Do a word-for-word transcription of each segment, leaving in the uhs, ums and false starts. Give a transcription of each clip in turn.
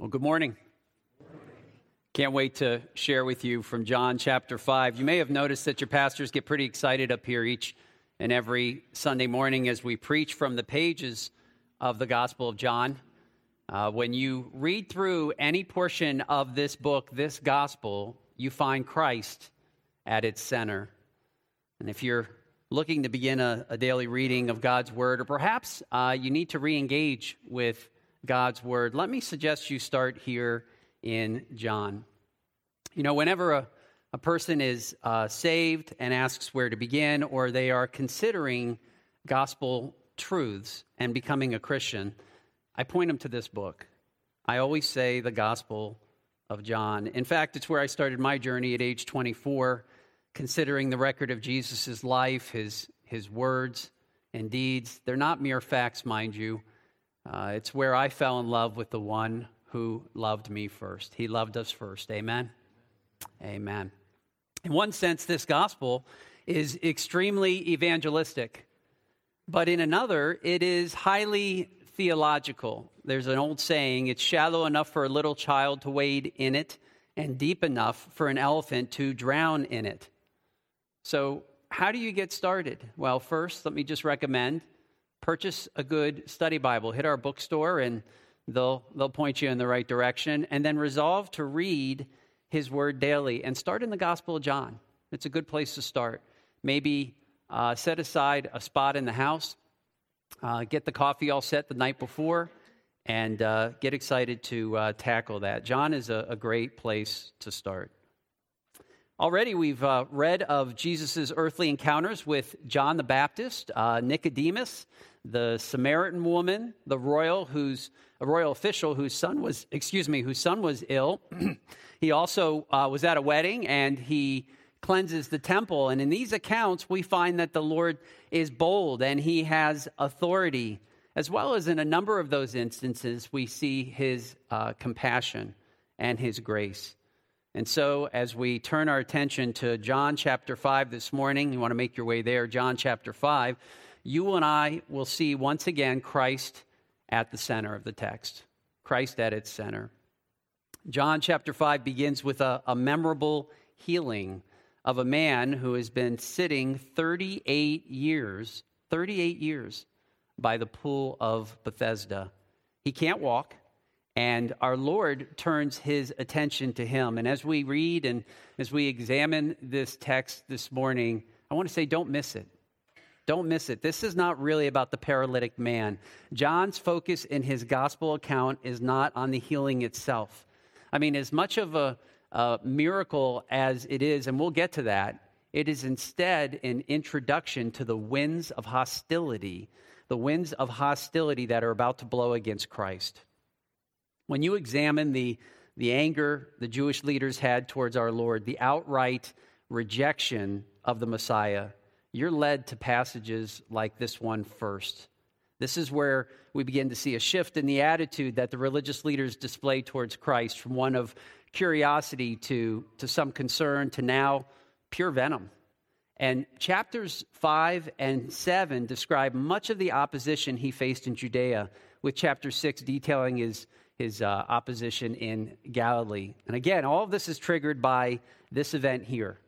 Well, good morning. Can't wait to share with you from John chapter five. You may have noticed that your pastors get pretty excited up here each and every Sunday morning as we preach from the pages of the Gospel of John. Uh, when you read through any portion of this book, this Gospel, you find Christ at its center. And if you're looking to begin a, a daily reading of God's Word, or perhaps uh, you need to re-engage with God's Word, let me suggest you start here in John. You know, whenever a, a person is uh, saved and asks where to begin, or they are considering gospel truths and becoming a Christian, I point them to this book. I always say the Gospel of John. In fact, it's where I started my journey at age twenty-four, considering the record of Jesus' life, his his words and deeds. They're not mere facts, mind you. Uh, it's where I fell in love with the one who loved me first. He loved us first. Amen? Amen. In one sense, this gospel is extremely evangelistic, but in another, it is highly theological. There's an old saying, it's shallow enough for a little child to wade in it and deep enough for an elephant to drown in it. So how do you get started? Well, first, let me just recommend purchase a good study Bible. Hit our bookstore and they'll they'll point you in the right direction. And then resolve to read his word daily. And start in the Gospel of John. It's a good place to start. Maybe uh, set aside a spot in the house. Uh, get the coffee all set the night before. And uh, get excited to uh, tackle that. John is a, a great place to start. Already we've uh, read of Jesus' earthly encounters with John the Baptist, uh, Nicodemus, the Samaritan woman, the royal whose a royal official whose son was excuse me whose son was ill. He also uh, was at a wedding and he cleanses the temple. And in these accounts, we find that the Lord is bold and he has authority, as well as in a number of those instances, we see his uh, compassion and his grace. And so as we turn our attention to John chapter five this morning, you want to make your way there, John chapter five, you and I will see once again Christ at the center of the text, Christ at its center. John chapter five begins with a, a memorable healing of a man who has been sitting thirty-eight years, thirty-eight years by the pool of Bethesda. He can't walk. And our Lord turns his attention to him. And as we read and as we examine this text this morning, I want to say don't miss it. Don't miss it. This is not really about the paralytic man. John's focus in his gospel account is not on the healing itself. I mean, as much of a, a miracle as it is, and we'll get to that, it is instead an introduction to the winds of hostility, the winds of hostility that are about to blow against Christ. When you examine the, the anger the Jewish leaders had towards our Lord, the outright rejection of the Messiah, you're led to passages like this one first. This is where we begin to see a shift in the attitude that the religious leaders display towards Christ, from one of curiosity to, to some concern to now pure venom. And chapters five and seven describe much of the opposition he faced in Judea, with chapter six detailing his his uh, opposition in Galilee. And again, all of this is triggered by this event here.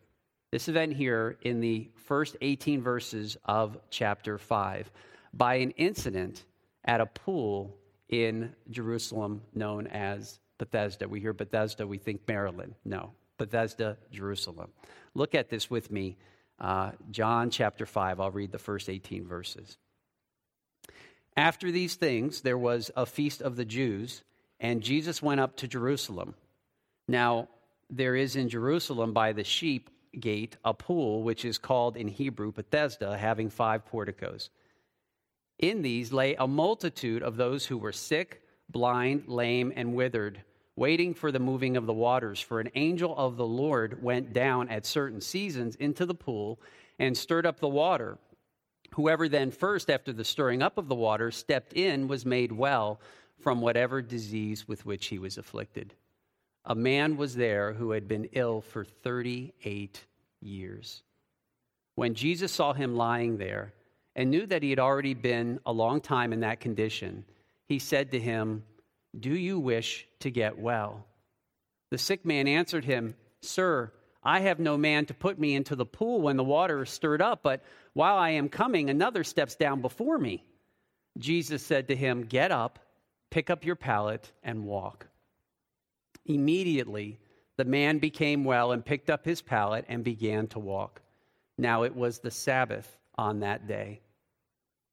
This event here in the first eighteen verses of chapter five, by an incident at a pool in Jerusalem known as Bethesda. We hear Bethesda, we think Maryland. No, Bethesda, Jerusalem. Look at this with me. Uh, John chapter five, I'll read the first eighteen verses. After these things, there was a feast of the Jews, and Jesus went up to Jerusalem. Now, there is in Jerusalem by the sheep gate a pool, which is called in Hebrew Bethesda, having five porticos. In these lay a multitude of those who were sick, blind, lame, and withered, waiting for the moving of the waters. For an angel of the Lord went down at certain seasons into the pool and stirred up the water. Whoever then first, after the stirring up of the water, stepped in was made well from whatever disease with which he was afflicted. A man was there who had been ill for thirty-eight years. When Jesus saw him lying there and knew that he had already been a long time in that condition, he said to him, do you wish to get well? The sick man answered him, Sir, I have no man to put me into the pool when the water is stirred up, but while I am coming, another steps down before me. Jesus said to him, Get up, pick up your pallet, and walk. Immediately, the man became well and picked up his pallet and began to walk. Now it was the Sabbath on that day.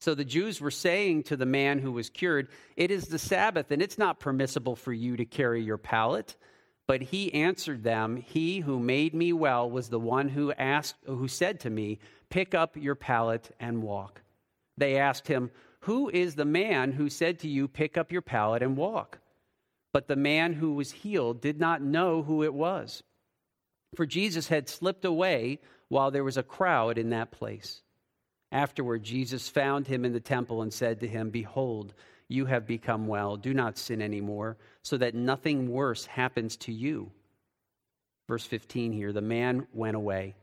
So the Jews were saying to the man who was cured, It is the Sabbath, and it's not permissible for you to carry your pallet. But he answered them, He who made me well was the one who asked, who said to me, Pick up your pallet and walk. They asked him, Who is the man who said to you, Pick up your pallet and walk? But the man who was healed did not know who it was, for Jesus had slipped away while there was a crowd in that place. Afterward, Jesus found him in the temple and said to him, Behold, you have become well. Do not sin anymore, so that nothing worse happens to you. Verse fifteen here, the man went away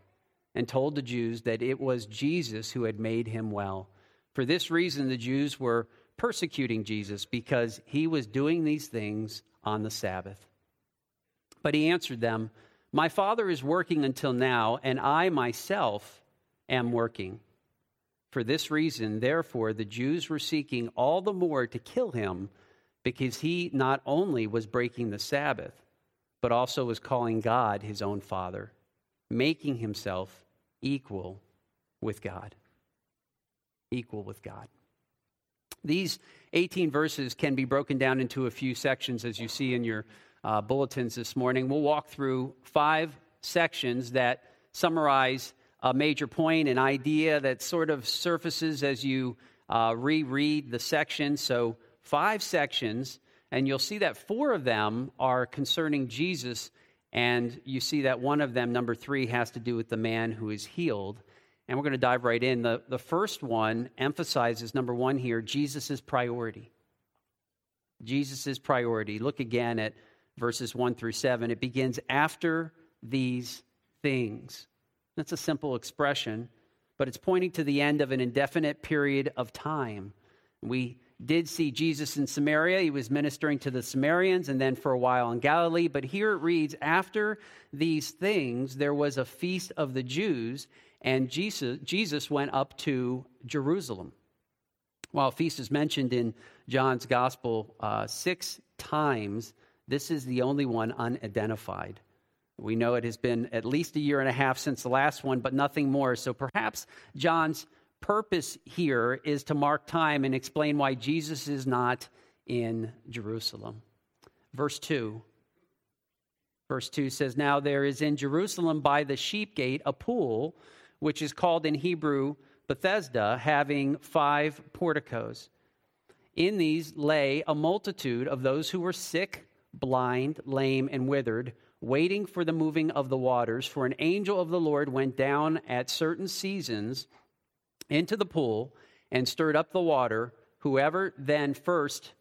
and told the Jews that it was Jesus who had made him well. For this reason, the Jews were persecuting Jesus, because he was doing these things on the Sabbath. But he answered them, My Father is working until now, and I myself am working. For this reason, therefore, the Jews were seeking all the more to kill him, because he not only was breaking the Sabbath, but also was calling God his own Father, making himself equal with God. Equal with God. These eighteen verses can be broken down into a few sections, as you see in your uh, bulletins this morning. We'll walk through five sections that summarize a major point, an idea that sort of surfaces as you uh, reread the section. So five sections, and you'll see that four of them are concerning Jesus, and you see that one of them, number three, has to do with the man who is healed. And we're going to dive right in. The, the first one emphasizes, number one here, Jesus' priority. Jesus' priority. Look again at verses one through seven. It begins, after these things. That's a simple expression, but it's pointing to the end of an indefinite period of time. We did see Jesus in Samaria. He was ministering to the Samaritans, and then for a while in Galilee. But here it reads, after these things, there was a feast of the Jews, and Jesus, Jesus went up to Jerusalem. While feast is mentioned in John's Gospel uh, six times, this is the only one unidentified. We know it has been at least a year and a half since the last one, but nothing more. So perhaps John's purpose here is to mark time and explain why Jesus is not in Jerusalem. Verse two. Verse two says, Now there is in Jerusalem by the sheep gate a pool, which is called in Hebrew Bethesda, having five porticos. In these lay a multitude of those who were sick, blind, lame, and withered, waiting for the moving of the waters. For an angel of the Lord went down at certain seasons into the pool and stirred up the water. Whoever then first,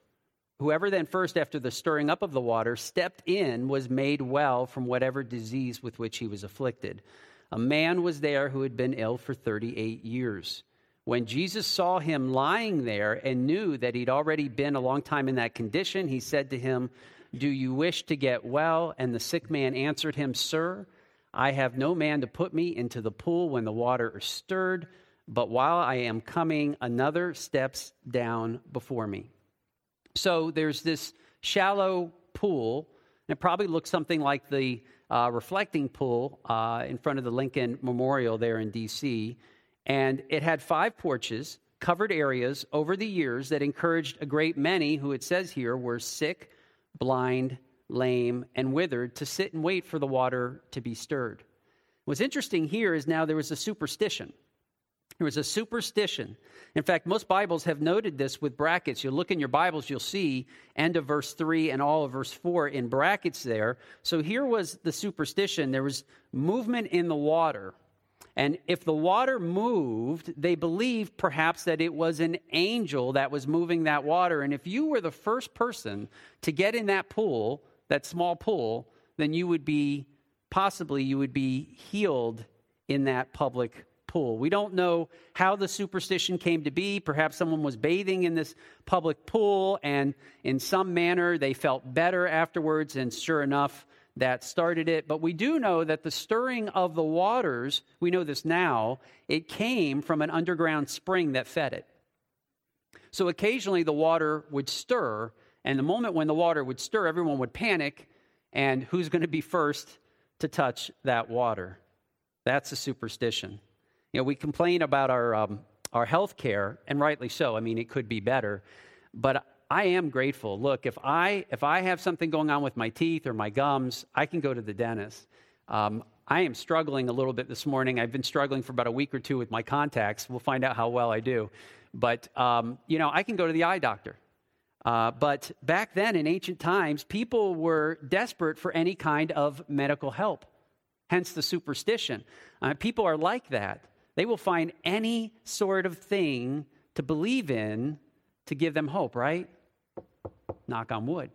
whoever then first after the stirring up of the water, stepped in was made well from whatever disease with which he was afflicted. A man was there who had been ill for thirty-eight years. When Jesus saw him lying there and knew that he'd already been a long time in that condition, he said to him, Do you wish to get well? And the sick man answered him, Sir, I have no man to put me into the pool when the water is stirred, but while I am coming, another steps down before me. So there's this shallow pool, and it probably looks something like the Uh, reflecting pool uh, in front of the Lincoln Memorial there in D C, and it had five porches, covered areas over the years that encouraged a great many who, it says here, were sick, blind, lame, and withered to sit and wait for the water to be stirred. What's interesting here is now there was a superstition. There was a superstition. In fact, most Bibles have noted this with brackets. You look in your Bibles, you'll see end of verse three and all of verse four in brackets there. So here was the superstition. There was movement in the water. And if the water moved, they believed perhaps that it was an angel that was moving that water. And if you were the first person to get in that pool, that small pool, then you would be, possibly you would be healed in that public pool. We don't know how the superstition came to be. Perhaps someone was bathing in this public pool, and in some manner they felt better afterwards, and sure enough, that started it. But we do know that the stirring of the waters, we know this now, it came from an underground spring that fed it. So occasionally the water would stir, and the moment when the water would stir, everyone would panic, and who's going to be first to touch that water? That's a superstition. You know, we complain about our um, our health care, and rightly so. I mean, it could be better, but I am grateful. Look, if I if I have something going on with my teeth or my gums, I can go to the dentist. Um, I am struggling a little bit this morning. I've been struggling for about a week or two with my contacts. We'll find out how well I do. But, um, you know, I can go to the eye doctor. Uh, but back then in ancient times, people were desperate for any kind of medical help, hence the superstition. Uh, people are like that. They will find any sort of thing to believe in to give them hope, right? Knock on wood.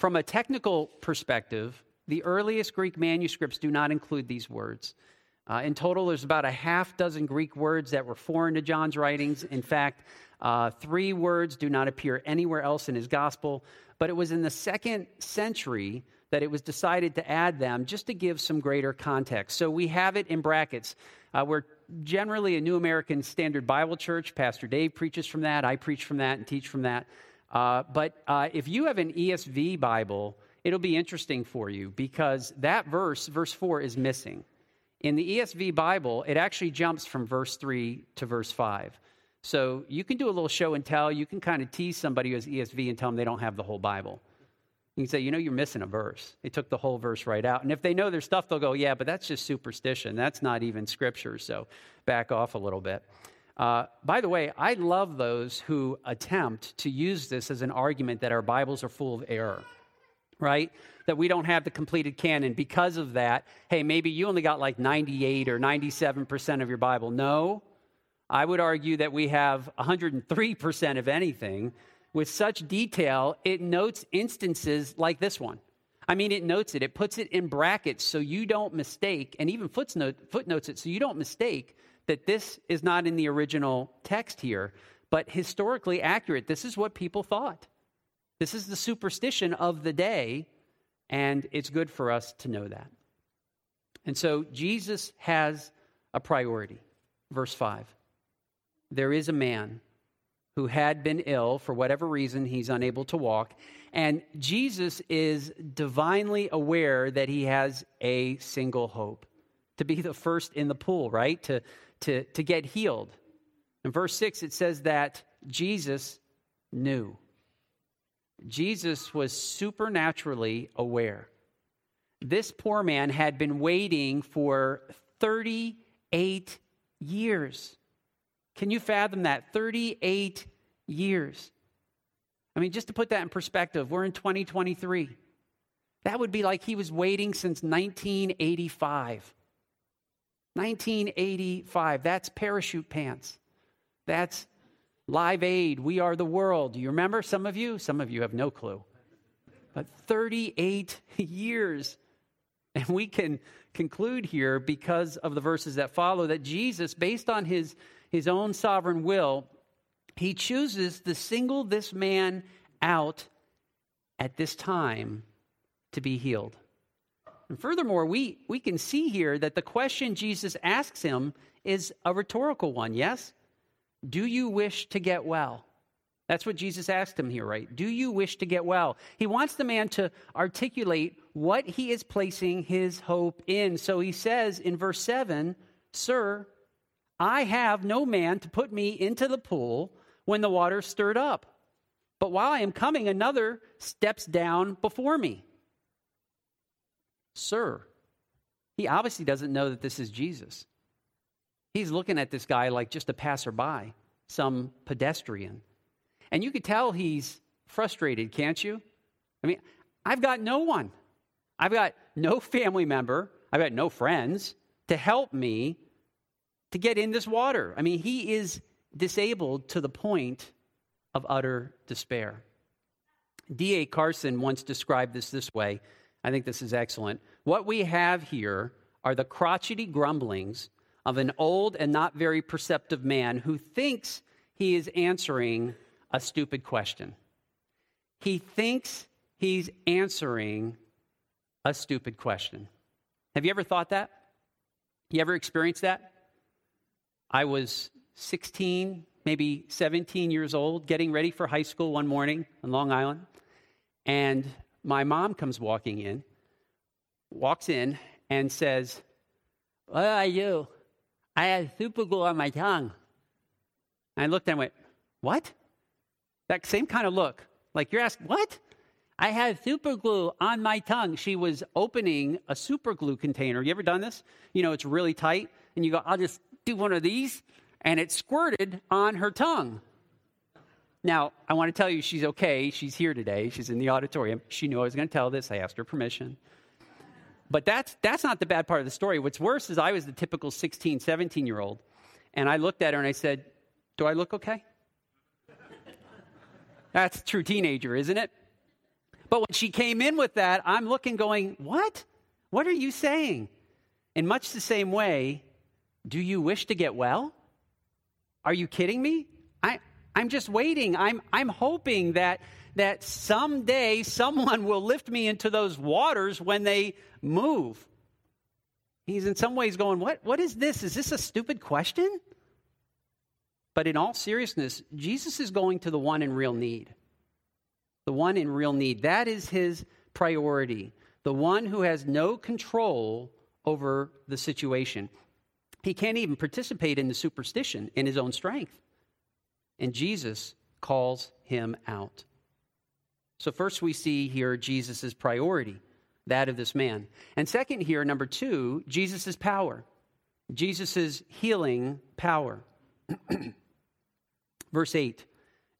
From a technical perspective, the earliest Greek manuscripts do not include these words. Uh, in total, there's about a half dozen Greek words that were foreign to John's writings. In fact, uh, three words do not appear anywhere else in his gospel, but it was in the second century that it was decided to add them just to give some greater context. So we have it in brackets. Uh, we're generally a New American Standard Bible Church. Pastor Dave preaches from that. I preach from that and teach from that. Uh, but uh, if you have an E S V Bible, it'll be interesting for you because that verse, verse four, is missing. In the E S V Bible, it actually jumps from verse three to verse five. So you can do a little show and tell. You can kind of tease somebody who has E S V and tell them they don't have the whole Bible. You can say, you know, you're missing a verse. They took the whole verse right out. And if they know their stuff, they'll go, yeah, but that's just superstition. That's not even scripture, so back off a little bit. Uh, by the way, I love those who attempt to use this as an argument that our Bibles are full of error, right? That we don't have the completed canon because of that. Hey, maybe you only got like ninety-eight or ninety-seven percent of your Bible. No, I would argue that we have one hundred three percent of anything. With such detail, it notes instances like this one. I mean, it notes it. It puts it in brackets so you don't mistake, and even footnote, footnotes it so you don't mistake that this is not in the original text here, but historically accurate. This is what people thought. This is the superstition of the day, and it's good for us to know that. And so Jesus has a priority. Verse five, there is a man who had been ill for whatever reason. He's unable to walk. And Jesus is divinely aware that he has a single hope, to be the first in the pool, right? To, to, to get healed. In verse six, it says that Jesus knew. Jesus was supernaturally aware. This poor man had been waiting for thirty-eight years. Can you fathom that? thirty-eight years. I mean, just to put that in perspective, we're in twenty twenty-three. That would be like he was waiting since nineteen eighty-five. nineteen eighty-five, that's parachute pants. That's Live Aid, We Are the World. Do you remember some of you? Some of you have no clue. But thirty-eight years. And we can conclude here because of the verses that follow that Jesus, based on his his own sovereign will, he chooses to single this man out at this time to be healed. And furthermore, we, we can see here that the question Jesus asks him is a rhetorical one, yes? Do you wish to get well? That's what Jesus asked him here, right? Do you wish to get well? He wants the man to articulate what he is placing his hope in. So he says in verse seven, "Sir, I have no man to put me into the pool when the water stirred up. But while I am coming, another steps down before me." Sir. He obviously doesn't know that this is Jesus. He's looking at this guy like just a passerby, some pedestrian. And you could tell he's frustrated, can't you? I mean, I've got no one. I've got no family member. I've got no friends to help me to get in this water. I mean, he is disabled to the point of utter despair. D A Carson once described this this way. I think this is excellent. What we have here are the crotchety grumblings of an old and not very perceptive man who thinks he is answering a stupid question. He thinks he's answering a stupid question. Have you ever thought that? You ever experienced that? I was sixteen, maybe seventeen years old, getting ready for high school one morning on Long Island, and my mom comes walking in, walks in, and says, "What do I do? I have super glue on my tongue." And I looked and went, "What?" That same kind of look, like you're asking, "What?" I have super glue on my tongue. She was opening a super glue container. You ever done this? You know, it's really tight, and you go, "I'll just do one of these," and it squirted on her tongue. Now, I want to tell you she's okay. She's here today. She's in the auditorium. She knew I was going to tell this. I asked her permission. But that's that's not the bad part of the story. What's worse is I was the typical sixteen, seventeen-year-old, and I looked at her and I said, "Do I look okay?" That's a true teenager, isn't it? But when she came in with that, I'm looking going, "What? What are you saying?" In much the same way, do you wish to get well? Are you kidding me? I, I'm just waiting. I'm I'm hoping that that someday someone will lift me into those waters when they move. He's in some ways going, "What? What is this? Is this a stupid question?" But in all seriousness, Jesus is going to the one in real need. The one in real need. That is his priority. The one who has no control over the situation. He can't even participate in the superstition in his own strength. And Jesus calls him out. So first we see here Jesus' priority, that of this man. And second here, number two, Jesus' power. Jesus' healing power. Verse eight,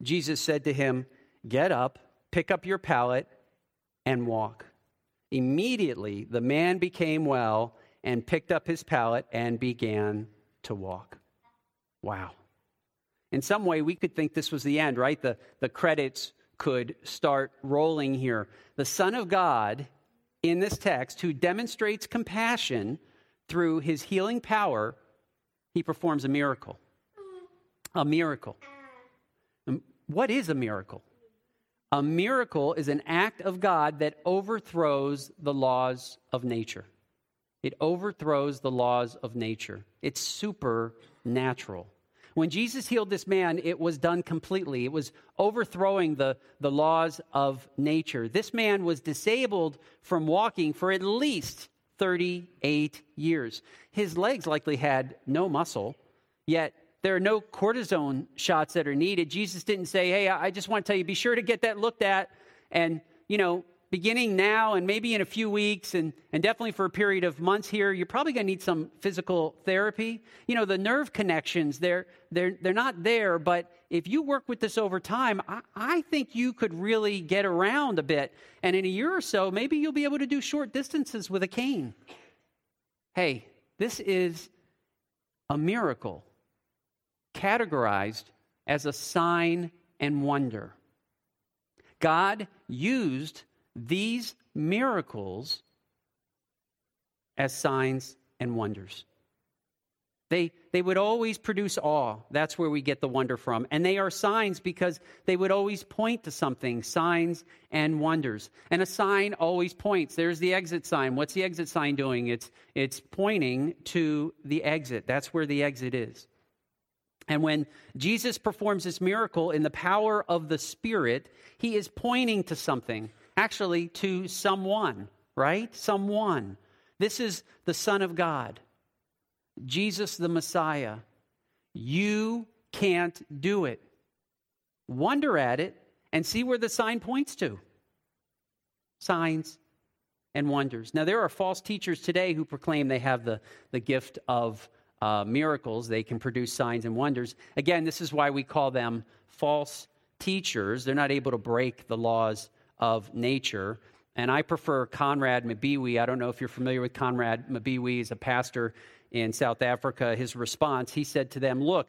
Jesus said to him, "Get up, pick up your pallet, and walk." Immediately the man became well and picked up his pallet and began to walk. Wow. In some way, we could think this was the end, right? The, the credits could start rolling here. The Son of God in this text, who demonstrates compassion through his healing power, he performs a miracle. A miracle. What is a miracle? A miracle is an act of God that overthrows the laws of nature. It overthrows the laws of nature. It's supernatural. When Jesus healed this man, it was done completely. It was overthrowing the, the laws of nature. This man was disabled from walking for at least thirty-eight years. His legs likely had no muscle, yet there are no cortisone shots that are needed. Jesus didn't say, "Hey, I just want to tell you, be sure to get that looked at. And, you know, beginning now and maybe in a few weeks and, and definitely for a period of months here, you're probably going to need some physical therapy." You know, the nerve connections, they're, they're, they're not there. But if you work with this over time, I, I think you could really get around a bit. And in a year or so, maybe you'll be able to do short distances with a cane. Hey, this is a miracle, categorized as a sign and wonder. God used these miracles as signs and wonders. They, they would always produce awe. That's where we get the wonder from. And they are signs because they would always point to something, signs and wonders. And a sign always points. There's the exit sign. What's the exit sign doing? It's, it's pointing to the exit. That's where the exit is. And when Jesus performs this miracle in the power of the Spirit, he is pointing to something, actually to someone, right? Someone. This is the Son of God, Jesus the Messiah. You can't do it. Wonder at it and see where the sign points to. Signs and wonders. Now, there are false teachers today who proclaim they have the, the gift of Uh, miracles. They can produce signs and wonders. Again, this is why we call them false teachers. They're not able to break the laws of nature. And I prefer Conrad Mbewe. I don't know if you're familiar with Conrad Mbewe. He's a pastor in South Africa. His response, he said to them, "Look,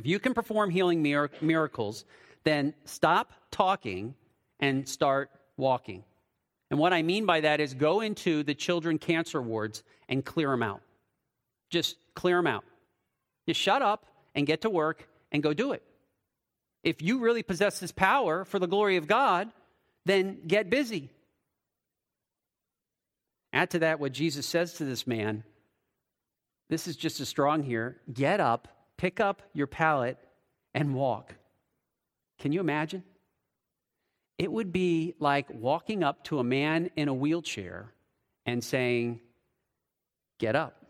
if you can perform healing mir- miracles, then stop talking and start walking." And what I mean by that is go into the children cancer wards and clear them out. Just clear them out. Just shut up and get to work and go do it. If you really possess this power for the glory of God, then get busy. Add to that what Jesus says to this man. This is just as strong here. Get up, pick up your pallet, and walk. Can you imagine? It would be like walking up to a man in a wheelchair and saying, get up,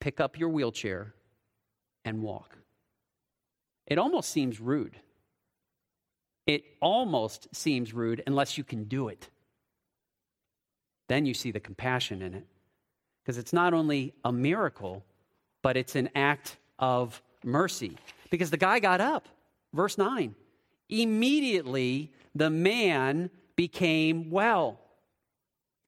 pick up your wheelchair, and walk. It almost seems rude. It almost seems rude unless you can do it. Then you see the compassion in it. Because it's not only a miracle, but it's an act of mercy. Because the guy got up. Verse nine. Immediately, the man became well.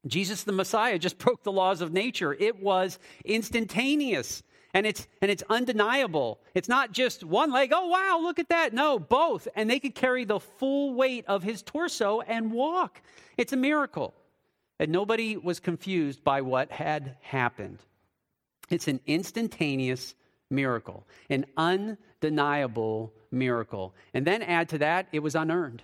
Jesus the Messiah just broke the laws of nature. It was instantaneous. And it's and it's undeniable. It's not just one leg. Oh, wow, look at that. No, both. And they could carry the full weight of his torso and walk. It's a miracle. And nobody was confused by what had happened. It's an instantaneous miracle, an undeniable miracle. And then add to that, it was unearned,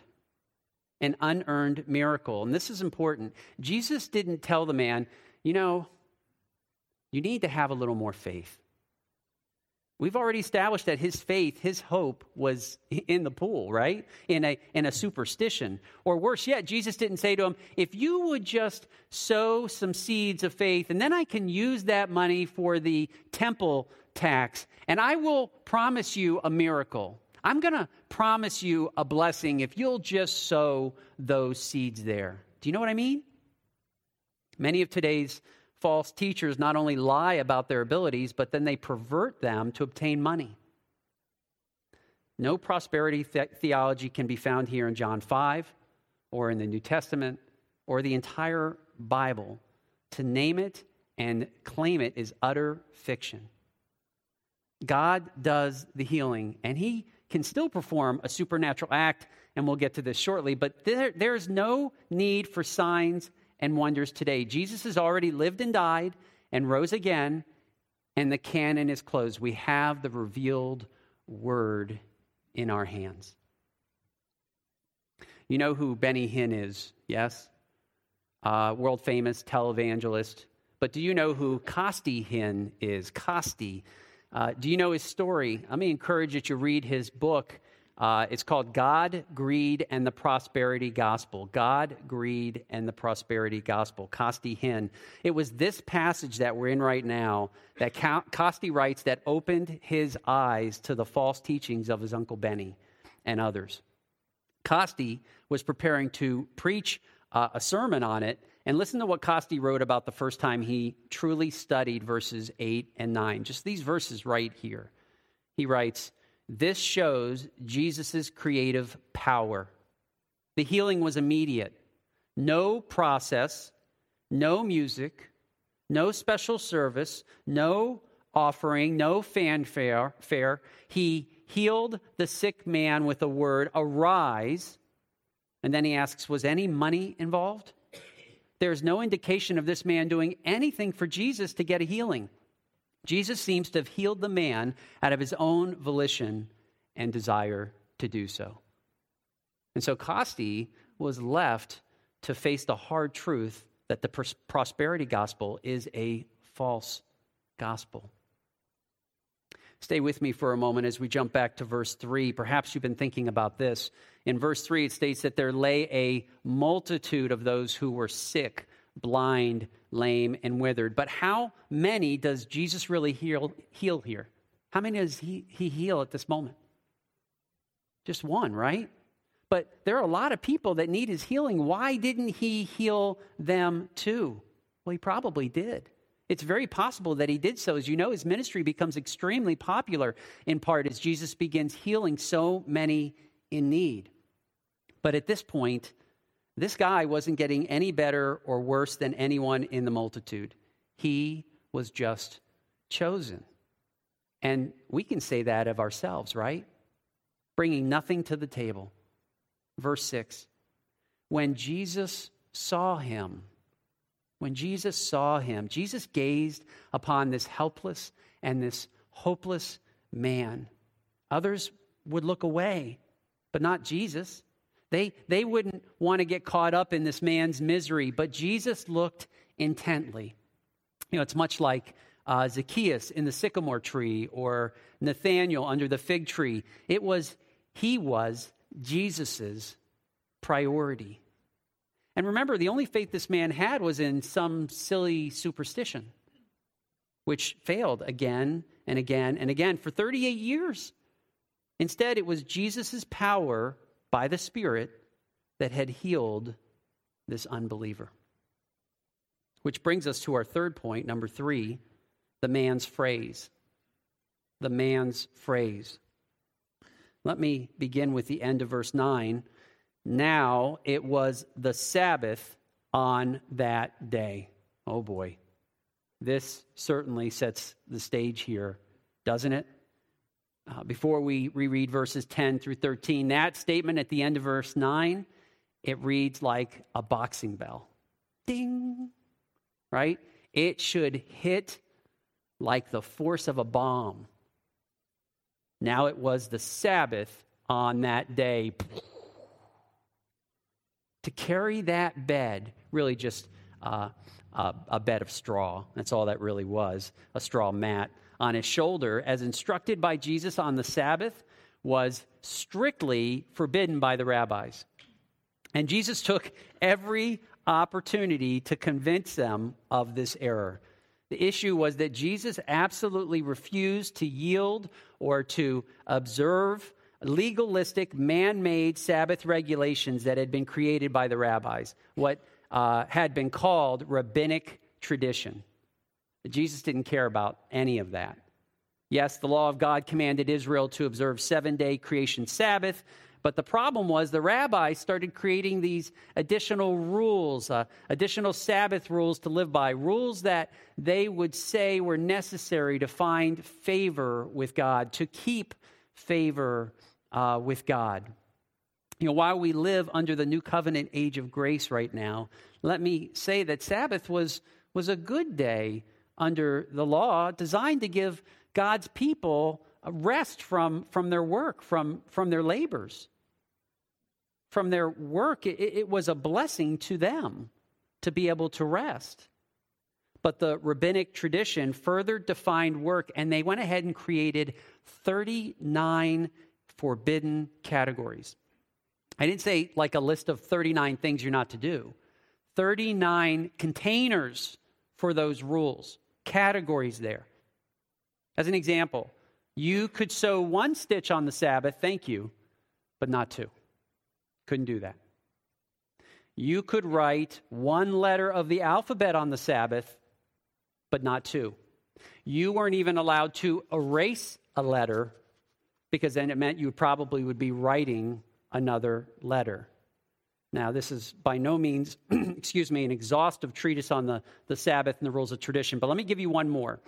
an unearned miracle. And this is important. Jesus didn't tell the man, you know, you need to have a little more faith. We've already established that his faith, his hope was in the pool, right? In a in a superstition. Or worse yet, Jesus didn't say to him, if you would just sow some seeds of faith, and then I can use that money for the temple tax, and I will promise you a miracle. I'm going to promise you a blessing if you'll just sow those seeds there. Do you know what I mean? Many of today's false teachers not only lie about their abilities, but then they pervert them to obtain money. No prosperity th- theology can be found here in John five or in the New Testament or the entire Bible. To name it and claim it is utter fiction. God does the healing, and he can still perform a supernatural act, and we'll get to this shortly, but there, there's no need for signs and wonders today. Jesus has already lived and died and rose again, and the canon is closed. We have the revealed word in our hands. You know who Benny Hinn is, yes? Uh, world famous televangelist. But do you know who Costi Hinn is? Costi. Uh, do you know his story? Let me encourage that you read his book. Uh, it's called God, Greed, and the Prosperity Gospel. God, Greed, and the Prosperity Gospel. Costi Hinn. It was this passage that we're in right now that Costi writes that opened his eyes to the false teachings of his Uncle Benny and others. Costi was preparing to preach uh, a sermon on it, and listen to what Costi wrote about the first time he truly studied verses eight and nine. Just these verses right here. He writes, this shows Jesus' creative power. The healing was immediate. No process, no music, no special service, no offering, no fanfare. Fair. He healed the sick man with a word, arise. And then he asks, was any money involved? There's no indication of this man doing anything for Jesus to get a healing. Jesus seems to have healed the man out of his own volition and desire to do so. And so Costi was left to face the hard truth that the pros- prosperity gospel is a false gospel. Stay with me for a moment as we jump back to verse three. Perhaps you've been thinking about this. In verse three, it states that there lay a multitude of those who were sick, blind, lame, and withered. But how many does Jesus really heal, heal here? How many does he, he heal at this moment? Just one, right? But there are a lot of people that need his healing. Why didn't he heal them too? Well, he probably did. It's very possible that he did so. As you know, his ministry becomes extremely popular in part as Jesus begins healing so many in need. But at this point, this guy wasn't getting any better or worse than anyone in the multitude. He was just chosen. And we can say that of ourselves, right? Bringing nothing to the table. Verse six, when Jesus saw him, When Jesus saw him, Jesus gazed upon this helpless and this hopeless man. Others would look away, but not Jesus. They, they wouldn't want to get caught up in this man's misery, but Jesus looked intently. You know, it's much like uh, Zacchaeus in the sycamore tree or Nathanael under the fig tree. It was, he was Jesus's priority. And remember, the only faith this man had was in some silly superstition, which failed again and again and again for thirty-eight years. Instead, it was Jesus's power by the Spirit that had healed this unbeliever. Which brings us to our third point, number three, the man's phrase. The man's phrase. Let me begin with the end of verse nine. Now it was the Sabbath on that day. Oh boy. This certainly sets the stage here, doesn't it? Uh, before we reread verses ten through thirteen, that statement at the end of verse nine, it reads like a boxing bell. Ding! Right? It should hit like the force of a bomb. Now it was the Sabbath on that day. To carry that bed, really just uh, a, a bed of straw. That's all that really was, a straw mat. On his shoulder, as instructed by Jesus on the Sabbath, was strictly forbidden by the rabbis. And Jesus took every opportunity to convince them of this error. The issue was that Jesus absolutely refused to yield or to observe legalistic, man-made Sabbath regulations that had been created by the rabbis, what uh, had been called rabbinic tradition. Jesus didn't care about any of that. Yes, the law of God commanded Israel to observe seven-day creation Sabbath, but the problem was the rabbis started creating these additional rules, uh, additional Sabbath rules to live by, rules that they would say were necessary to find favor with God, to keep favor uh, with God. You know, while we live under the new covenant age of grace right now, let me say that Sabbath was, was a good day under the law, designed to give God's people a rest from, from their work, from, from their labors. From their work, it, it was a blessing to them to be able to rest. But the rabbinic tradition further defined work, and they went ahead and created thirty-nine forbidden categories. I didn't say like a list of thirty-nine things you're not to do. thirty-nine containers for those rules. Categories there. As an example, you could sew one stitch on the Sabbath, thank you, but not two. Couldn't do that. You could write one letter of the alphabet on the Sabbath, but not two. You weren't even allowed to erase a letter, because then it meant you probably would be writing another letter. Now, this is by no means, excuse me, an exhaustive treatise on the, the Sabbath and the rules of tradition, but let me give you one more.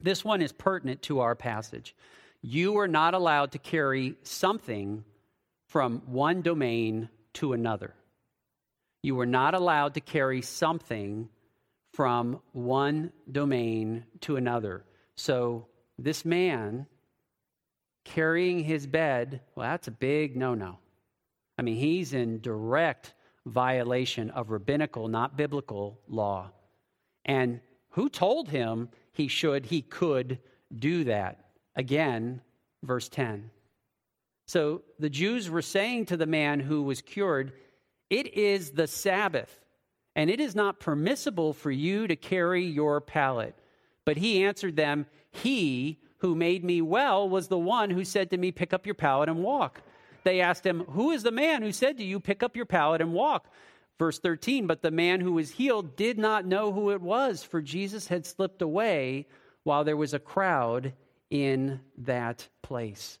This one is pertinent to our passage. You are not allowed to carry something from one domain to another. You were not allowed to carry something from one domain to another. So this man carrying his bed, well, that's a big no-no. I mean, he's in direct violation of rabbinical, not biblical, law. And who told him he should, he could do that? Again, verse ten. So the Jews were saying to the man who was cured, it is the Sabbath, and it is not permissible for you to carry your pallet. But he answered them, he who made me well was the one who said to me, pick up your pallet and walk. They asked him, who is the man who said to you, pick up your pallet and walk? Verse thirteen, but the man who was healed did not know who it was, for Jesus had slipped away while there was a crowd in that place.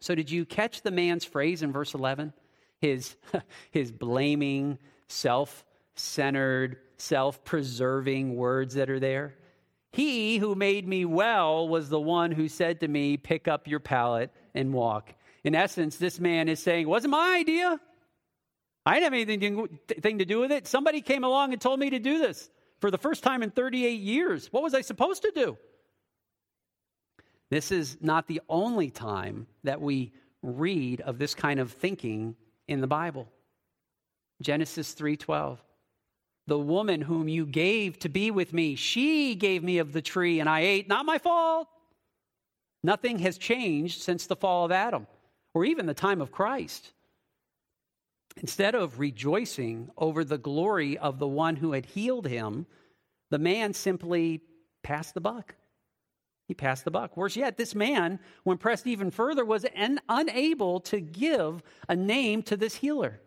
So did you catch the man's phrase in verse eleven? His, his blaming, self-centered, self-preserving words that are there. He who made me well was the one who said to me, pick up your pallet and walk. In essence, this man is saying, it wasn't my idea. I didn't have anything to do with it. Somebody came along and told me to do this for the first time in thirty-eight years. What was I supposed to do? This is not the only time that we read of this kind of thinking in the Bible. Genesis three twelve. The woman whom you gave to be with me, she gave me of the tree and I ate. Not my fault. Nothing has changed since the fall of Adam or even the time of Christ. Instead of rejoicing over the glory of the one who had healed him, the man simply passed the buck. He passed the buck. Worse yet, this man, when pressed even further, was un- unable to give a name to this healer.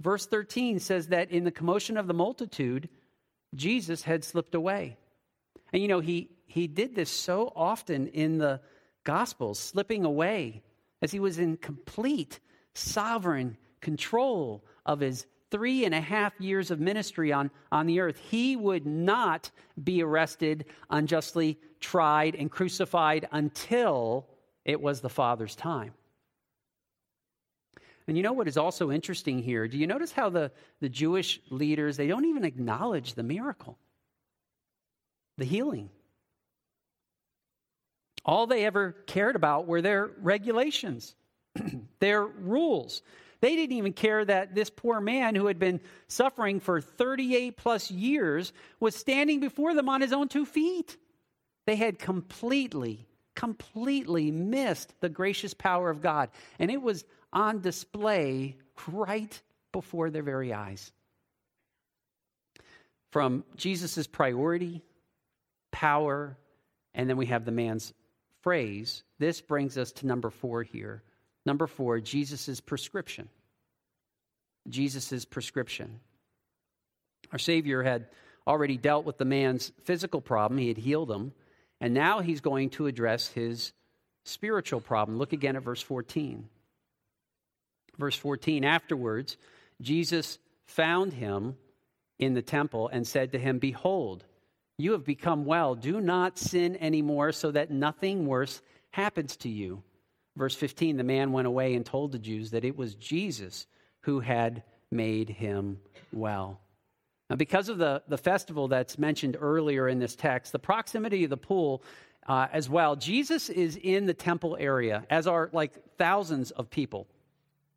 Verse thirteen says that in the commotion of the multitude, Jesus had slipped away. And you know, he, he did this so often in the Gospels, slipping away as he was in complete sovereign control of his three and a half years of ministry on, on the earth. He would not be arrested, unjustly tried, and crucified until it was the Father's time. And you know what is also interesting here? Do you notice how the, the Jewish leaders, they don't even acknowledge the miracle, the healing? All they ever cared about were their regulations, their rules. They didn't even care that this poor man who had been suffering for thirty-eight plus years was standing before them on his own two feet. They had completely, completely missed the gracious power of God. And it was on display right before their very eyes. From Jesus's priority, power, and then we have the man's phrase. This brings us to number four here. Number four, Jesus's prescription. Jesus's prescription. Our Savior had already dealt with the man's physical problem. He had healed him. And now he's going to address his spiritual problem. Look again at verse fourteen. Verse fourteen, afterwards, Jesus found him in the temple and said to him, "Behold, you have become well. Do not sin anymore so that nothing worse happens to you." Verse fifteen, the man went away and told the Jews that it was Jesus who had made him well. Now, because of the, the festival that's mentioned earlier in this text, the proximity of the pool uh, as well, Jesus is in the temple area, as are like thousands of people.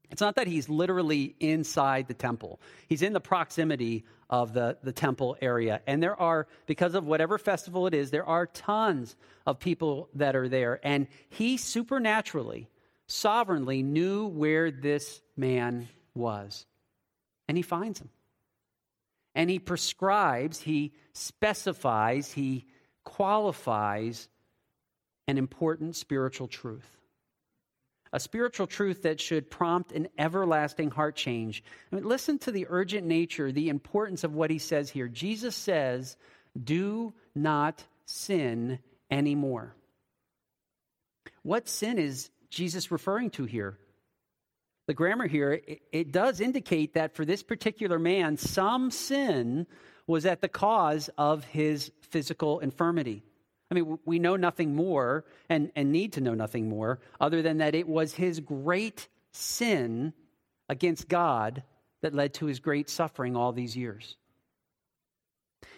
It's not that he's literally inside the temple. He's in the proximity of the, the temple area. And there are, because of whatever festival it is, there are tons of people that are there. And he supernaturally, sovereignly knew where this man was. And he finds him. And he prescribes, he specifies, he qualifies an important spiritual truth. A spiritual truth that should prompt an everlasting heart change. I mean, listen to the urgent nature, the importance of what he says here. Jesus says, do not sin anymore. What sin is Jesus referring to here? The grammar here, it, it does indicate that for this particular man, some sin was at the cause of his physical infirmity. I mean, we know nothing more and, and need to know nothing more other than that it was his great sin against God that led to his great suffering all these years.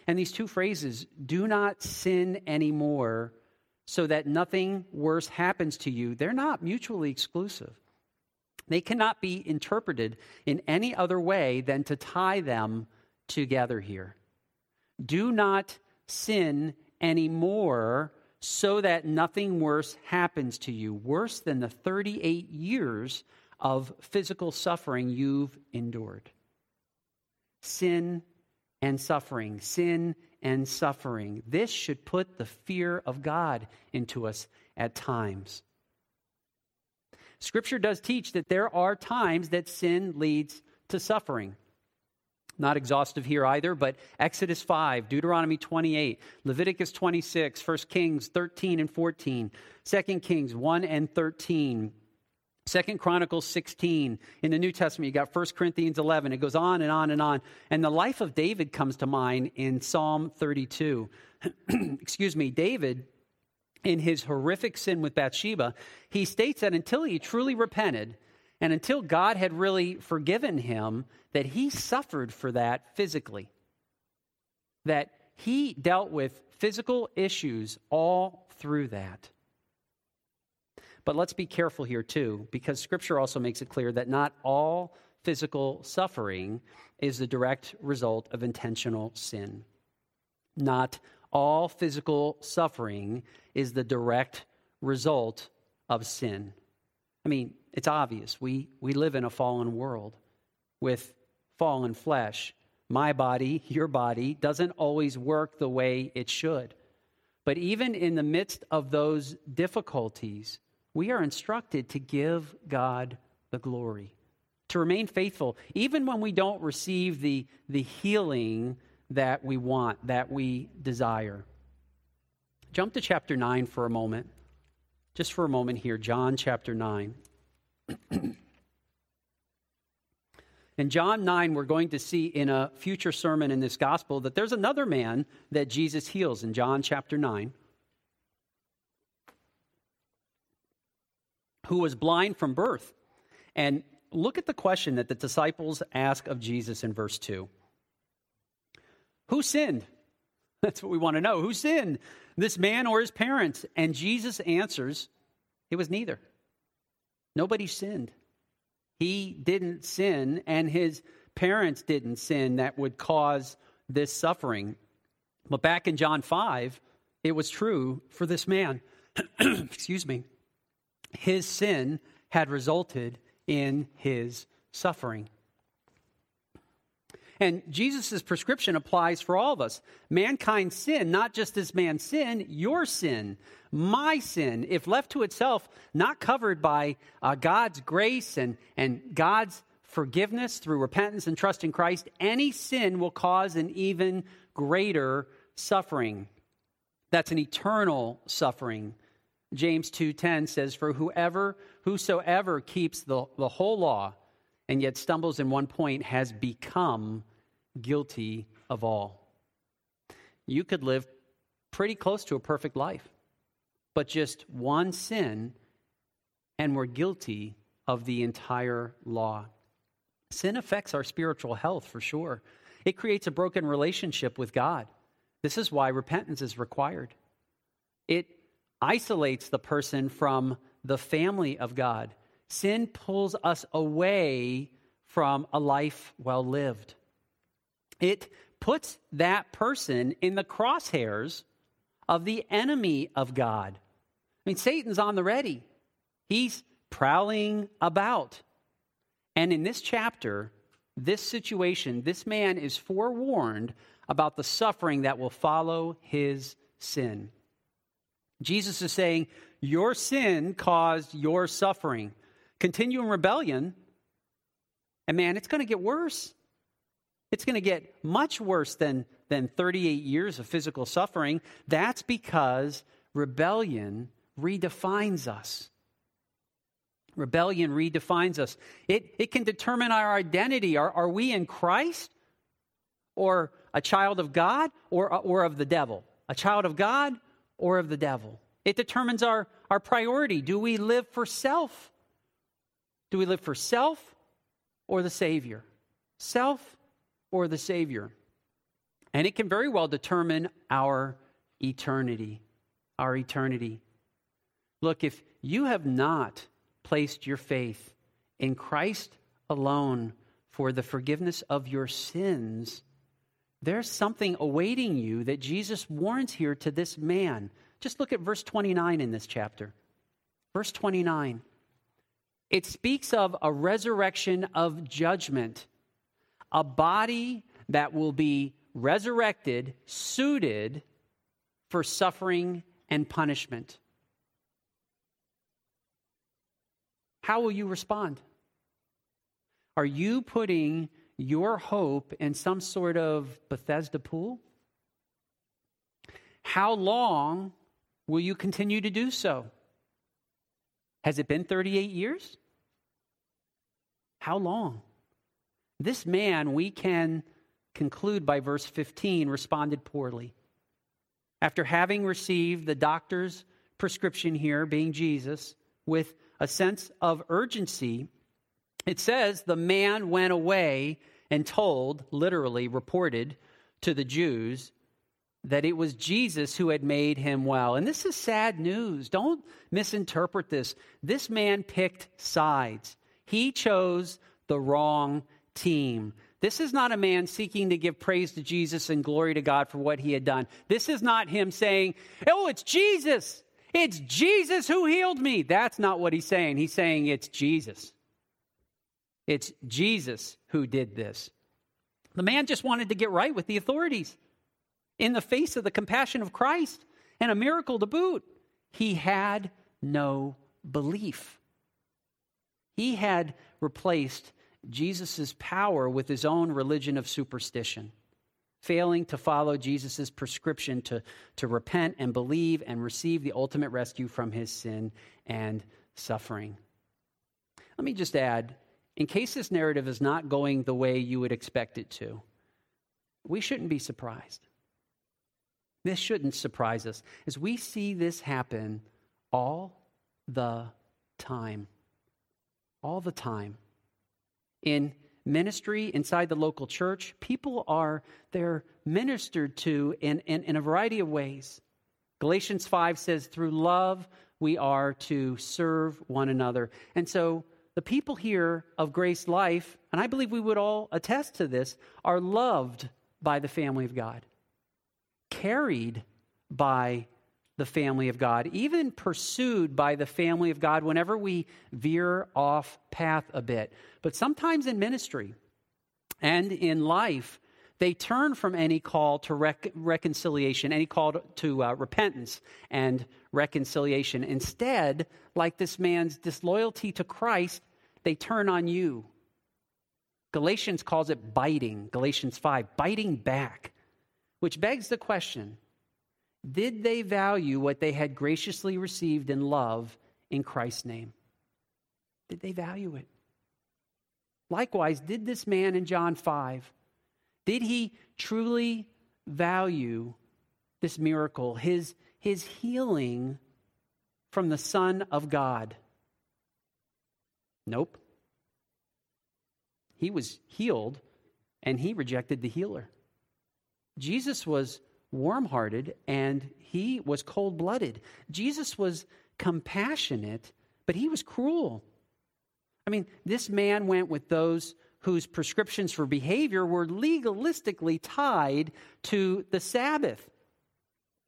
And these two phrases, do not sin anymore so that nothing worse happens to you, they're not mutually exclusive. They cannot be interpreted in any other way than to tie them together here. Do not sin anymore so that nothing worse happens to you, worse than the thirty-eight years of physical suffering you've endured. Sin and suffering, sin and suffering. This should put the fear of God into us at times. Scripture does teach that there are times that sin leads to suffering. Not exhaustive here either, but Exodus five, Deuteronomy twenty-eight, Leviticus twenty-six, First Kings thirteen and fourteen, Second Kings one and thirteen, Second Chronicles sixteen. In the New Testament, you got First Corinthians eleven. It goes on and on and on. And the life of David comes to mind in Psalm thirty-two. Excuse me, David, in his horrific sin with Bathsheba, he states that until he truly repented, And until God had really forgiven him, that he suffered for that physically. That he dealt with physical issues all through that. But let's be careful here too, because Scripture also makes it clear that not all physical suffering is the direct result of intentional sin. Not all physical suffering is the direct result of sin. I mean, it's obvious. We we live in a fallen world with fallen flesh. My body, your body, doesn't always work the way it should. But even in the midst of those difficulties, we are instructed to give God the glory, to remain faithful, even when we don't receive the, the healing that we want, that we desire. Jump to chapter nine for a moment. Just for a moment here, John chapter nine. In John nine, we're going to see in a future sermon in this gospel that there's another man that Jesus heals in John chapter nine, who was blind from birth. And look at the question that the disciples ask of Jesus in verse two. Who sinned? That's what we want to know. Who sinned, this man or his parents? And Jesus answers, it was neither. Nobody sinned. He didn't sin, and his parents didn't sin that would cause this suffering. But back in John five, it was true for this man. Excuse me. His sin had resulted in his suffering. And Jesus' prescription applies for all of us. Mankind's sin, not just this man's sin, your sin, my sin, if left to itself, not covered by uh, God's grace and, and God's forgiveness through repentance and trust in Christ, any sin will cause an even greater suffering. That's an eternal suffering. James two ten says, for whoever, whosoever keeps the, the whole law, and yet stumbles in one point, has become guilty of all. You could live pretty close to a perfect life, but just one sin, and we're guilty of the entire law. Sin affects our spiritual health for sure. It creates a broken relationship with God. This is why repentance is required. It isolates the person from the family of God. Sin pulls us away from a life well lived. It puts that person in the crosshairs of the enemy of God. I mean, Satan's on the ready. He's prowling about. And in this chapter, this situation, this man is forewarned about the suffering that will follow his sin. Jesus is saying, your sin caused your suffering. Continue in rebellion, and man, it's going to get worse. It's going to get much worse than, than thirty-eight years of physical suffering. That's because rebellion redefines us. Rebellion redefines us. It, it can determine our identity. Are, are we in Christ or a child of God or, or of the devil? A child of God or of the devil? It determines our, our priority. Do we live for self? Do we live for self or the Savior? Self or the Savior? And it can very well determine our eternity. Our eternity. Look, if you have not placed your faith in Christ alone for the forgiveness of your sins, there's something awaiting you that Jesus warns here to this man. Just look at verse twenty-nine in this chapter. Verse twenty-nine. It speaks of a resurrection of judgment, a body that will be resurrected, suited for suffering and punishment. How will you respond? Are you putting your hope in some sort of Bethesda pool? How long will you continue to do so? Has it been thirty-eight years? How long? This man, we can conclude by verse fifteen, responded poorly. After having received the doctor's prescription here, being Jesus, with a sense of urgency, It says the man went away and told, literally reported to the Jews, that it was Jesus who had made him well. And this is sad news. Don't misinterpret this. This man picked sides. He chose the wrong team. This is not a man seeking to give praise to Jesus and glory to God for what he had done. This is not him saying, oh, it's Jesus. It's Jesus who healed me. That's not what he's saying. He's saying it's Jesus. It's Jesus who did this. The man just wanted to get right with the authorities. In the face of the compassion of Christ and a miracle to boot, he had no belief. He had replaced Jesus' power with his own religion of superstition, failing to follow Jesus' prescription to, to repent and believe and receive the ultimate rescue from his sin and suffering. Let me just add, in case this narrative is not going the way you would expect it to, we shouldn't be surprised. This shouldn't surprise us, as we see this happen all the time. All the time. In ministry, inside the local church, people are, they're ministered to in, in, in a variety of ways. Galatians five says, through love, we are to serve one another. And so the people here of Grace Life, and I believe we would all attest to this, are loved by the family of God, carried by the family of God, even pursued by the family of God whenever we veer off path a bit. But sometimes in ministry and in life, they turn from any call to rec- reconciliation, any call to, to uh, repentance and reconciliation. Instead, like this man's disloyalty to Christ, they turn on you. Galatians calls it biting, Galatians five, biting back. Which begs the question, did they value what they had graciously received in love in Christ's name? Did they value it? Likewise, did this man in John five, did he truly value this miracle, his, his healing from the Son of God? Nope. He was healed and he rejected the healer. Jesus was warm-hearted and he was cold-blooded. Jesus was compassionate, but he was cruel. I mean, this man went with those whose prescriptions for behavior were legalistically tied to the Sabbath.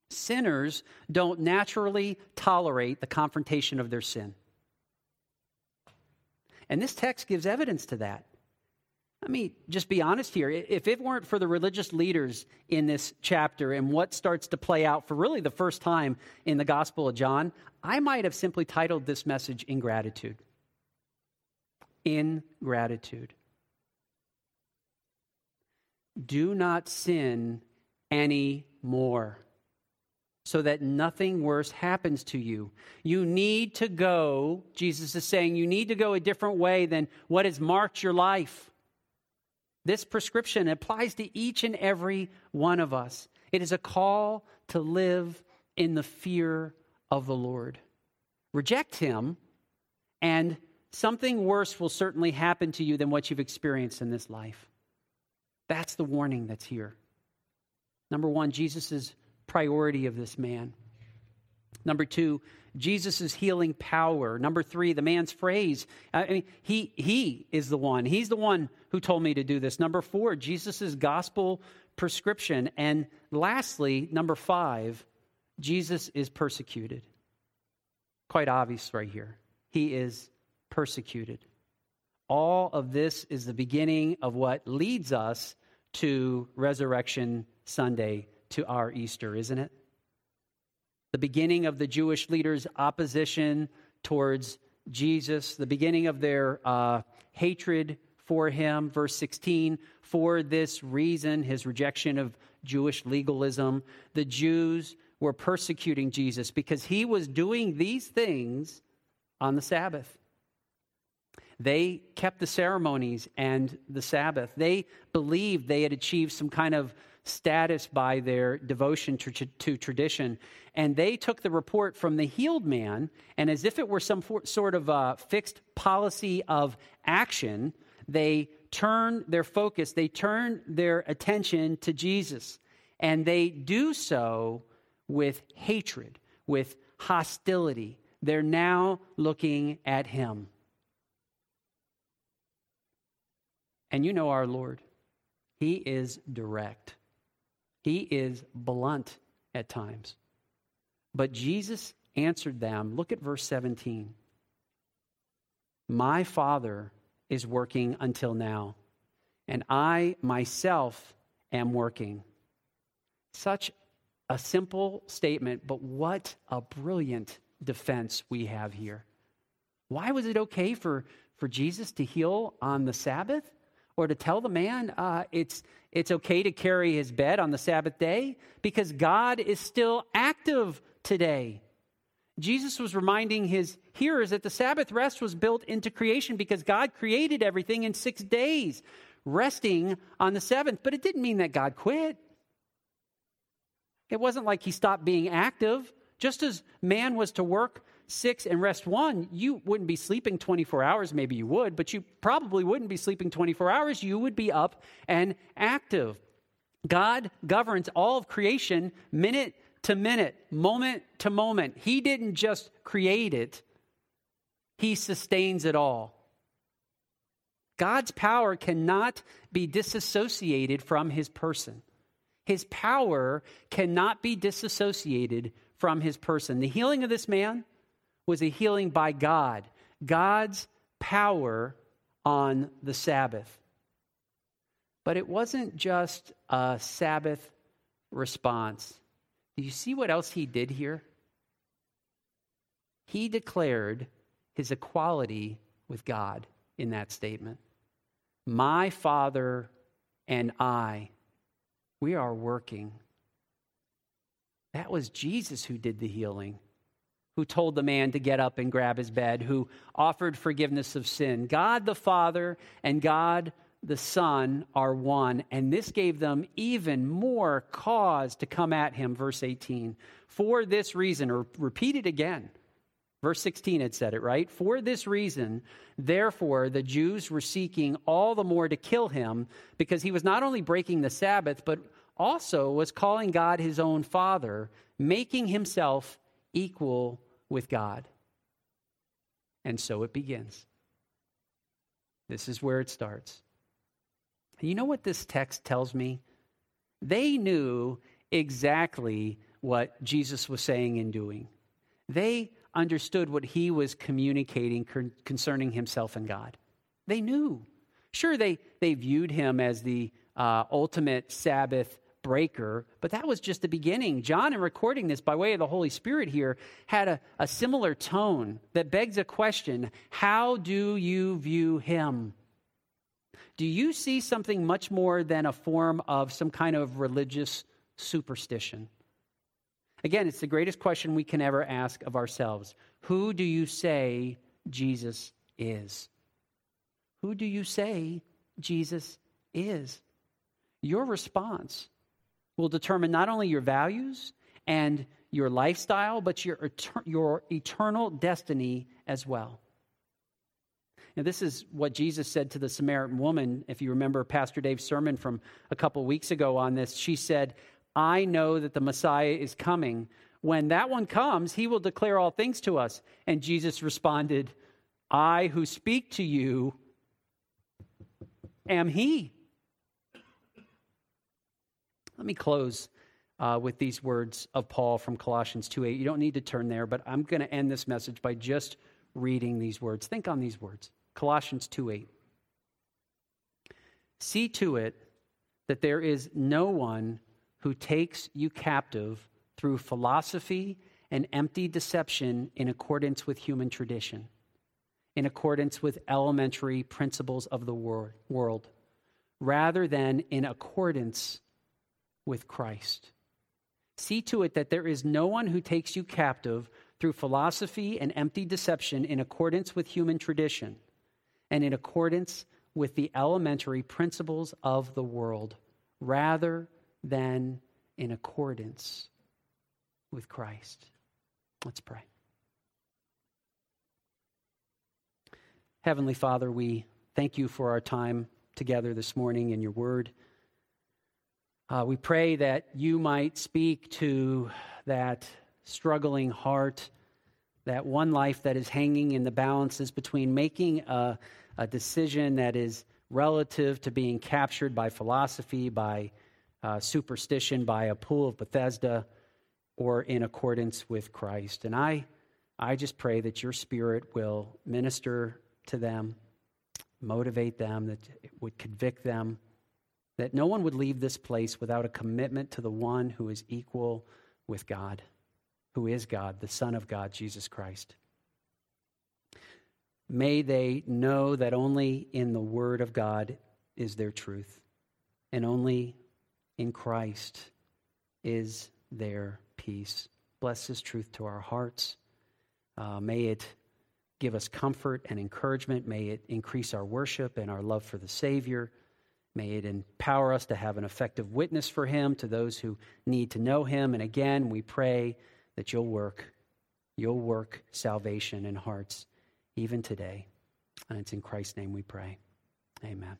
Sinners don't naturally tolerate the confrontation of their sin. And this text gives evidence to that. Let me just be honest here. If it weren't for the religious leaders in this chapter and what starts to play out for really the first time in the Gospel of John, I might have simply titled this message Ingratitude. Ingratitude. Do not sin anymore, so that nothing worse happens to you. You need to go, Jesus is saying, you need to go a different way than what has marked your life. This prescription applies to each and every one of us. It is a call to live in the fear of the Lord. Reject him, and something worse will certainly happen to you than what you've experienced in this life. That's the warning that's here. Number one, Jesus' priority of this man. Number two, Jesus' healing power. Number three, the man's phrase. I mean, he he is the one. He's the one who told me to do this. Number four, Jesus' gospel prescription. And lastly, number five, Jesus is persecuted. Quite obvious right here. He is persecuted. All of this is the beginning of what leads us to Resurrection Sunday, to our Easter, isn't it? The beginning of the Jewish leaders' opposition towards Jesus, the beginning of their uh, hatred for him. Verse sixteen, for this reason, his rejection of Jewish legalism, the Jews were persecuting Jesus because he was doing these things on the Sabbath. They kept the ceremonies and the Sabbath. They believed they had achieved some kind of status by their devotion to, to tradition. And they took the report from the healed man, and as if it were some for, sort of a fixed policy of action, they turned their focus, they turned their attention to Jesus. And they do so with hatred, with hostility. They're now looking at him. And you know our Lord. He is direct. He is blunt at times. But Jesus answered them. Look at verse seventeen. My Father is working until now, and I myself am working. Such a simple statement, but what a brilliant defense we have here. Why was it okay for, for Jesus to heal on the Sabbath? Or to tell the man uh, it's it's okay to carry his bed on the Sabbath day because God is still active today. Jesus was reminding his hearers that the Sabbath rest was built into creation because God created everything in six days, resting on the seventh. But it didn't mean that God quit. It wasn't like he stopped being active. Just as man was to work six and rest one, you wouldn't be sleeping twenty-four hours. Maybe you would, but you probably wouldn't be sleeping twenty-four hours. You would be up and active. God governs all of creation minute to minute, moment to moment. He didn't just create it. He sustains it all. God's power cannot be disassociated from his person. His power cannot be disassociated from his person. The healing of this man was a healing by God, God's power on the Sabbath. But it wasn't just a Sabbath response. Do you see what else he did here? He declared his equality with God in that statement. My Father and I, we are working. That was Jesus who did the healing, who told the man to get up and grab his bed, who offered forgiveness of sin. God the Father and God the Son are one, and this gave them even more cause to come at him, verse eighteen. For this reason, or repeat it again. Verse sixteen had said it, right? For this reason, therefore, the Jews were seeking all the more to kill him, because he was not only breaking the Sabbath, but also was calling God his own Father, making himself equal with God. And so it begins. This is where it starts. You know what this text tells me? They knew exactly what Jesus was saying and doing. They understood what he was communicating concerning himself and God. They knew. Sure, they, they viewed him as the uh, ultimate Sabbath breaker, but that was just the beginning. John, in recording this by way of the Holy Spirit here, had a, a similar tone that begs a question. How do you view him? Do you see something much more than a form of some kind of religious superstition? Again, it's the greatest question we can ever ask of ourselves. Who do you say Jesus is? Who do you say Jesus is? Your response will determine not only your values and your lifestyle, but your etern- your eternal destiny as well. Now, this is what Jesus said to the Samaritan woman. If you remember Pastor Dave's sermon from a couple weeks ago on this, she said, I know that the Messiah is coming. When that one comes, he will declare all things to us. And Jesus responded, I who speak to you am he. Let me close uh, with these words of Paul from Colossians two eight. You don't need to turn there, but I'm going to end this message by just reading these words. Think on these words. Colossians two eight. See to it that there is no one who takes you captive through philosophy and empty deception in accordance with human tradition, in accordance with elementary principles of the world, rather than in accordance with Christ. See to it that there is no one who takes you captive through philosophy and empty deception in accordance with human tradition, and in accordance with the elementary principles of the world rather than in accordance with Christ. Let's pray. Heavenly Father, we thank you for our time together this morning in your word. Uh, we pray that you might speak to that struggling heart, that one life that is hanging in the balances between making a, a decision that is relative to being captured by philosophy, by uh, superstition, by a pool of Bethesda, or in accordance with Christ. And I, I just pray that your Spirit will minister to them, motivate them, that it would convict them, that no one would leave this place without a commitment to the one who is equal with God, who is God, the Son of God, Jesus Christ. May they know that only in the Word of God is there truth, and only in Christ is their peace. Bless this truth to our hearts. Uh, may it give us comfort and encouragement. May it increase our worship and our love for the Savior. May it empower us to have an effective witness for him to those who need to know him. And again, we pray that you'll work, you'll work salvation in hearts even today. And it's in Christ's name we pray. Amen.